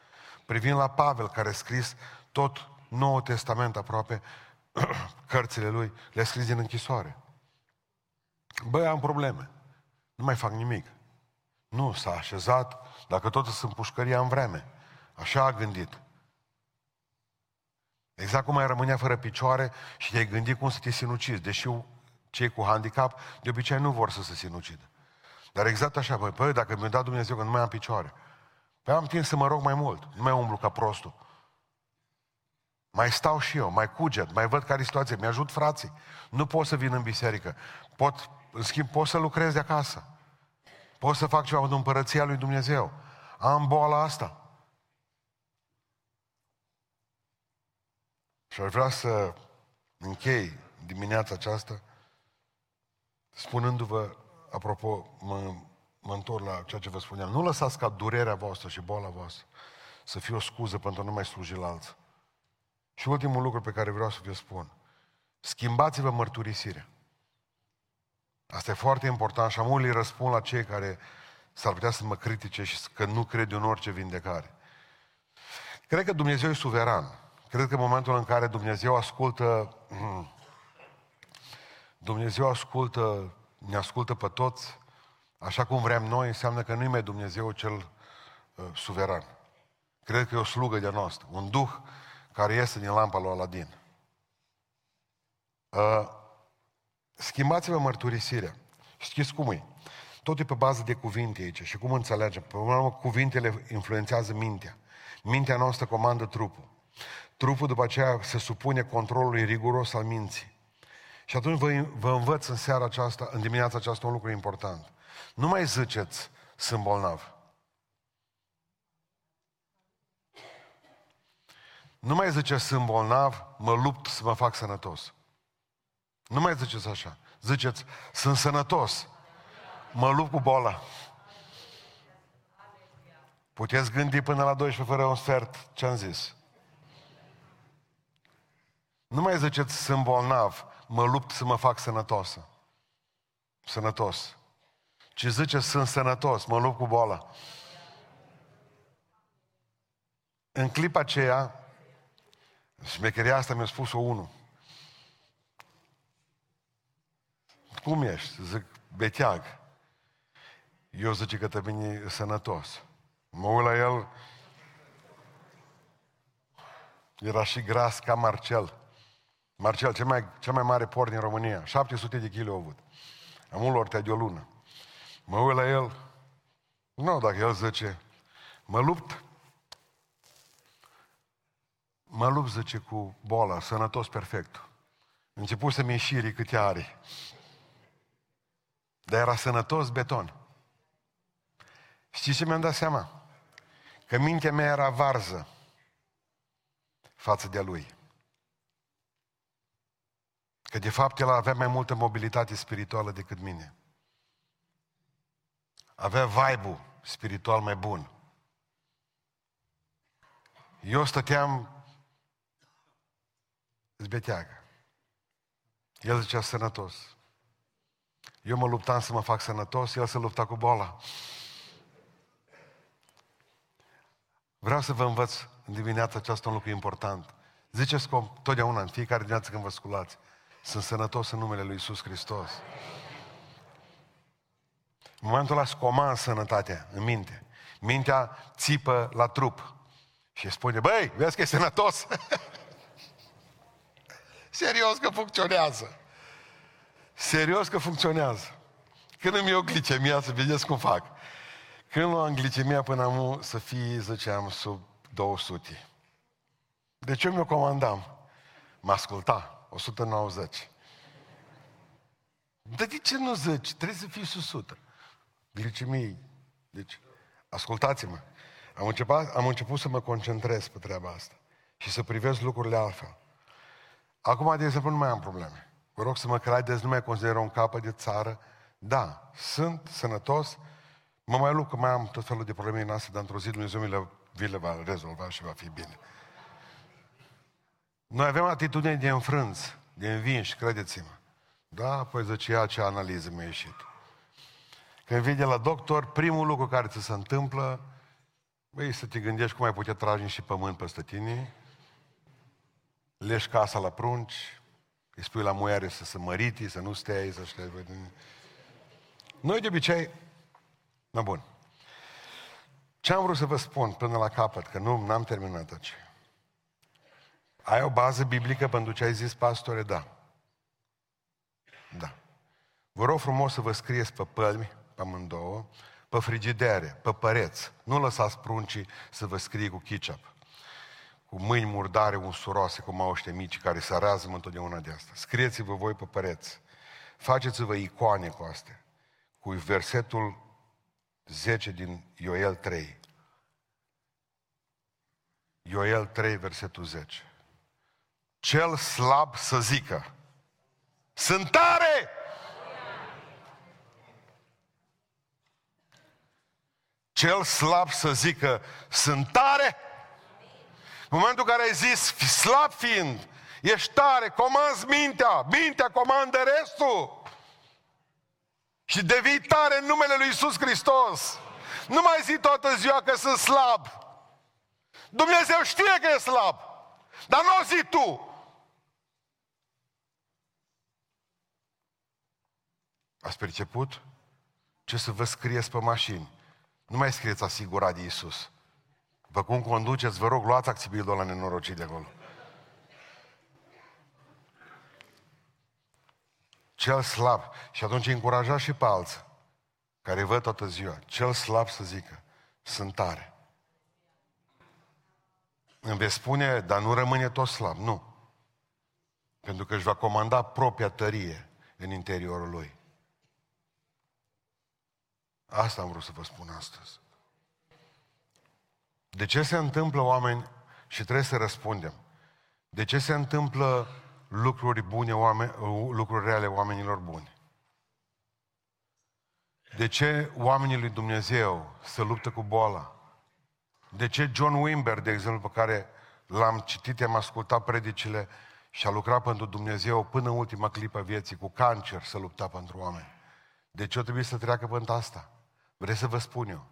privind la Pavel care a scris tot Noul Testament aproape, cărțile lui le-a scris din închisoare. Băi, am probleme. Nu mai fac nimic. Nu, s-a așezat, dacă tot sunt pușcăria în vreme. Așa a gândit. Exact cum ai rămânea fără picioare și te-ai gândit cum să te sinucizi. Deși cei cu handicap de obicei nu vor să se sinucidă. Dar exact așa, băi, dacă mi-a dat Dumnezeu că nu mai am picioare, păi am timp să mă rog mai mult. Nu mai umblu ca prostul. Mai stau și eu, mai cuget, mai văd care e situația, mi-ajut frații. Nu pot să vin în biserică. Pot să lucrez de acasă. Pot să fac ceva pentru împărăția lui Dumnezeu. Am boala asta. Și aș vrea să închei dimineața aceasta spunându-vă, apropo, mă întorc la ceea ce vă spuneam, nu lăsați ca durerea voastră și boala voastră să fie o scuză pentru a nu mai sluji la alții. Și ultimul lucru pe care vreau să vă spun. Schimbați-vă mărturisirea. Asta e foarte important și amul îi răspund la cei care s-ar putea să mă critice și că nu cred în orice vindecare. Cred că Dumnezeu e suveran. Cred că în momentul în care Dumnezeu ne ascultă pe toți, așa cum vrem noi, înseamnă că nu e mai Dumnezeu cel suveran. Cred că e o slugă de-a noastră, un duh care iese din lampa lui Aladin. Schimbați-vă mărturisirea. Știți cum e? Tot e pe bază de cuvinte aici. Și cum înțelegem? Pe urmă, cuvintele influențează mintea. Mintea noastră comandă trupul. Trupul după aceea se supune controlului riguros al minții. Și atunci vă învăț în seara aceasta, în dimineața aceasta, un lucru important. Nu mai ziceți, sunt bolnav. Nu mai ziceți, sunt bolnav, mă lupt să mă fac sănătos. Nu mai ziceți așa. Ziceți, sunt sănătos, mă lupt cu boala. Puteți gândi până la 12 fără un sfert ce-am zis. Nu mai ziceți, sunt bolnav, mă lupt să mă fac sănătosă. Sănătos. Ci ziceți, sunt sănătos, mă lupt cu boala. În clipa aceea, șmecheria asta mi-a spus-o unul. Cum ești? Zic, beteag. Eu zic că te e sănătos. Mă uit la el, era și gras ca Marcel. Marcel, cel mai mare porc din România. 700 de kg au avut. Am un lortea de o lună. Mă uit la el, nu, dacă el zice, mă lupt, zice, cu boala, sănătos perfect. Început să-mi ieșiri câte are. Dar era sănătos beton. Știți ce mi-am dat seama? Că mintea mea era varză față de-a lui. Că de fapt el avea mai multă mobilitate spirituală decât mine. Avea vibe-ul spiritual mai bun. Eu stăteam zbeteagă. El zicea sănătos. Eu mă luptam să mă fac sănătos, el se lupta cu boala. Vreau să vă învăț în dimineața aceasta un lucru important. Ziceți că totdeauna, în fiecare dimineață când vă sculați, sunt sănătos în numele Lui Iisus Hristos. În momentul ăla scomand sănătatea în minte. Mintea țipă la trup și spune, băi, vezi că e sănătos? Serios că funcționează. Serios că funcționează. Când îmi iau glicemia, să vedeți cum fac. Când luam glicemia până amu să fie, ziceam, sub 200. De ce mi-o comandam? Mă asculta, 190. Dar de ce nu zici? Trebuie să fii sub 100. Glicemii. Deci, ascultați-mă. Am început să mă concentrez pe treaba asta și să privesc lucrurile altfel. Acum, de exemplu, nu mai am probleme. Vă rog să mă credeți, nu mai consider un capă de țară. Da, sunt sănătos. Mă mai lupt că mai am tot felul de probleme în astea, dar într-o zi Dumnezeu vi le va rezolva și va fi bine. Noi avem atitudine de înfrânți, de învinși, credeți-mă. Da, păi zicea ce analiză mi-a ieșit. Când vii de la doctor, primul lucru care ți se întâmplă, băi, să te gândești cum ai putea trage și pământ peste tine, leși casa la prunci, îi spui la muiere să se măriti, să nu stea ei, să știi. Noi de obicei, no, bun. Ce am vrut să vă spun până la capăt, că nu am terminat aici. Ai o bază biblică pentru ce ai zis, pastore? Da. Vă rog frumos să vă scrieți pe pălmi, pe amândouă, pe frigidere, pe păreți. Nu lăsați pruncii să vă scrie cu ketchup, cu mâini murdare, unsuroase, cu mauște mici, care se razmă întotdeauna de asta. Scrieți-vă voi pe păreți. Faceți-vă icoane cu astea, cu versetul 10 din Ioel 3. Ioel 3, versetul 10. Cel slab să zică, sunt tare! Cel slab să zică, sunt tare! În momentul în care ai zis, slab fiind, ești tare, comanzi mintea, mintea comandă restul. Și devii tare în numele Lui Iisus Hristos. Nu mai zi toată ziua că sunt slab. Dumnezeu știe că e slab. Dar nu o zi tu. Ați perceput? Ce să vă scrieți pe mașini? Nu mai scrieți asigurat de Iisus. Vă cum conduceți, vă rog, luați acțibilul ăla nenorocit de acolo. Cel slab. Și atunci încuraja și pe alții care văd toată ziua. Cel slab să zică, sunt tare. Îmi vei spune, dar nu rămâne tot slab. Nu. Pentru că își va comanda propria tărie în interiorul lui. Asta am vrut să vă spun astăzi. De ce se întâmplă, oameni, și trebuie să răspundem, de ce se întâmplă lucruri bune, lucruri reale oamenilor buni? De ce oamenii lui Dumnezeu se luptă cu boala? De ce John Wimber, de exemplu, pe care l-am citit, am ascultat predicile și a lucrat pentru Dumnezeu până în ultima clipă vieții, cu cancer se lupta pentru oameni? De ce o trebuie să treacă pentru asta? Vreți să vă spun eu?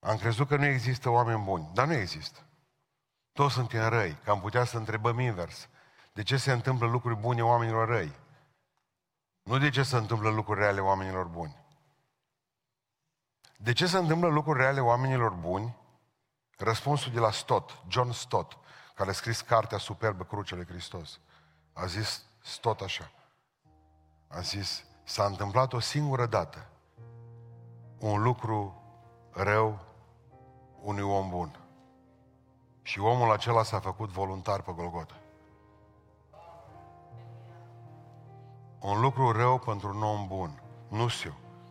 Am crezut că nu există oameni buni, dar nu există. Toți suntem răi, că am putea să întrebăm invers. De ce se întâmplă lucruri bune oamenilor răi? Nu de ce se întâmplă lucruri reale oamenilor buni. De ce se întâmplă lucruri reale oamenilor buni? Răspunsul de la Stott, John Stott, care a scris cartea superbă Crucea lui Hristos. A zis Stott așa. A zis, s-a întâmplat o singură dată un lucru rău unui om bun. Și omul acela s-a făcut voluntar pe Golgota. Un lucru rău pentru un om bun.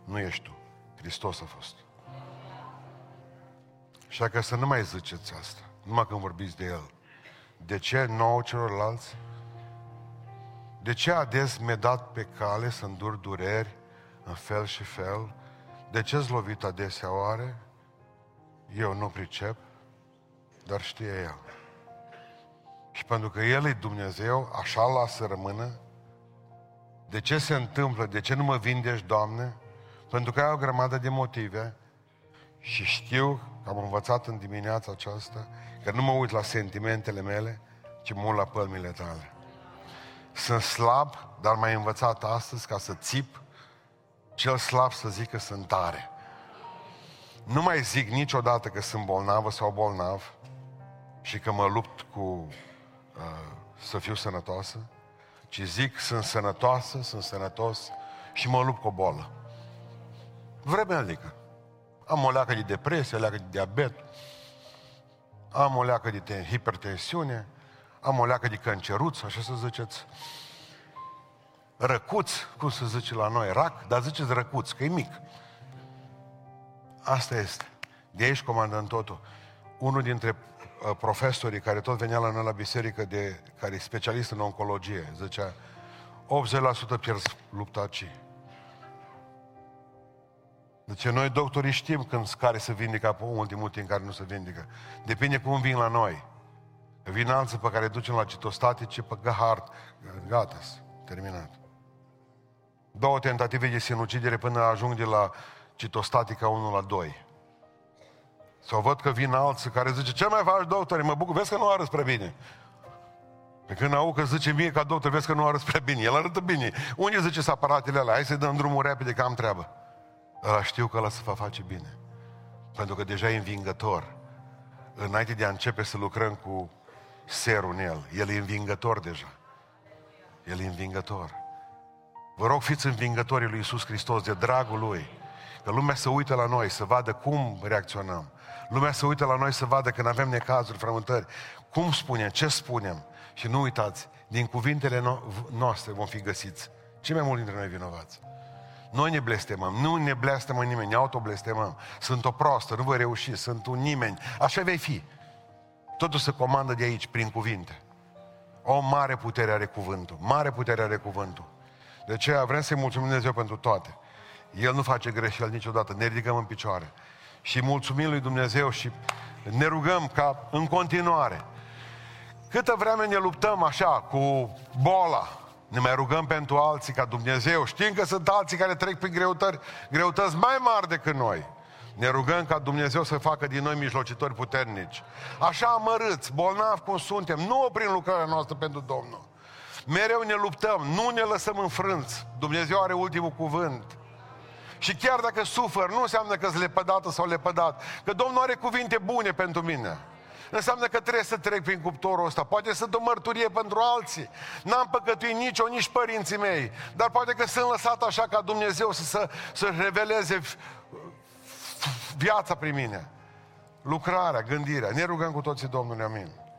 Nu ești tu. Hristos a fost. Și că să nu mai ziceți asta, numai când vorbiți de El. De ce nouă celorlalți? De ce ades mi-a dat pe cale să îndur dureri în fel și fel? De ce-s lovit adesea oare? Eu nu pricep, dar știe El. Și pentru că El e Dumnezeu, așa lasă să rămână. De ce se întâmplă? De ce nu mă vindești, Doamne? Pentru că ai o grămadă de motive și știu că am învățat în dimineața aceasta că nu mă uit la sentimentele mele, ci mă uit la pălmile Tale. Sunt slab, dar m-ai învățat astăzi ca să țip, cel slab să zic că sunt tare. Nu mai zic niciodată că sunt bolnavă sau bolnav și că mă lupt cu să fiu sănătoasă, ci zic sunt sănătoasă, sunt sănătos și mă lupt cu o bolă. Vremelnică. Am o leacă de depresie, o leacă de diabet, am o leacă de hipertensiune, am o leacă de canceruț, așa să ziceți, răcuț, cum se zice la noi, rac, dar ziceți răcuț, că e mic. Asta este. De aici comandăm totul. Unul dintre profesorii care tot venea la noi la biserică, care e specialist în oncologie, zicea 80% pierzi luptacii. Deci noi doctorii știm când care se vindică pe ultimul timp, care nu se vindică. Depinde cum vin la noi. Vin alții pe care ducem la citostatice, pe gahart. Gata-s, terminat. Două tentative de sinucidere până ajung de la citostatica 1 la 2. Sau văd că vin alții care zice, ce mai faci, doctor? Mă bucur, vezi că nu arăți prea bine. Pe când aud că zice mie ca doctor, vezi că nu arăți prea bine. El arată bine. Unde ziceți aparatele alea? Hai să-i dăm drumul repede, că am treabă. Ăla știu că ăla se va face bine. Pentru că deja e învingător. Înainte de a începe să lucrăm cu serul în el, el e învingător deja. El e învingător. Vă rog, fiți învingătorii lui Iisus Hristos, de dragul Lui. Că lumea se uită la noi, să vadă cum reacționăm. Lumea se uită la noi să vadă când avem necazuri, frământări. Cum spunem, ce spunem. Și nu uitați, din cuvintele noastre vom fi găsiți. Cei mai mulți dintre noi vinovați. Noi ne blestemăm, nu ne blestemăm nimeni, ne autoblestemăm. Sunt o proastă, nu voi reuși, sunt un nimeni. Așa vei fi. Totul se comandă de aici, prin cuvinte. O mare putere are cuvântul, mare putere are cuvântul. De aceea vrem să-i mulțumim Dumnezeu pentru toate. El nu face greșeli niciodată, ne ridicăm în picioare. Și mulțumim lui Dumnezeu și ne rugăm ca în continuare. Câtă vreme ne luptăm așa cu boala, ne mai rugăm pentru alții ca Dumnezeu. Știm că sunt alții care trec prin greutăți mai mari decât noi. Ne rugăm ca Dumnezeu să facă din noi mijlocitori puternici. Așa amărâți, bolnavi cum suntem, nu oprim lucrarea noastră pentru Domnul. Mereu ne luptăm, nu ne lăsăm înfrânți. Dumnezeu are ultimul cuvânt. Și chiar dacă sufăr, nu înseamnă că-s lepădată sau lepădat. Că Domnul are cuvinte bune pentru mine. Înseamnă că trebuie să trec prin cuptorul ăsta. Poate sunt o mărturie pentru alții. N-am păcătuit nici eu, nici părinții mei. Dar poate că sunt lăsat așa ca Dumnezeu să-și reveleze viața prin mine. Lucrarea, gândirea. Ne rugăm cu toții Domnului, amin.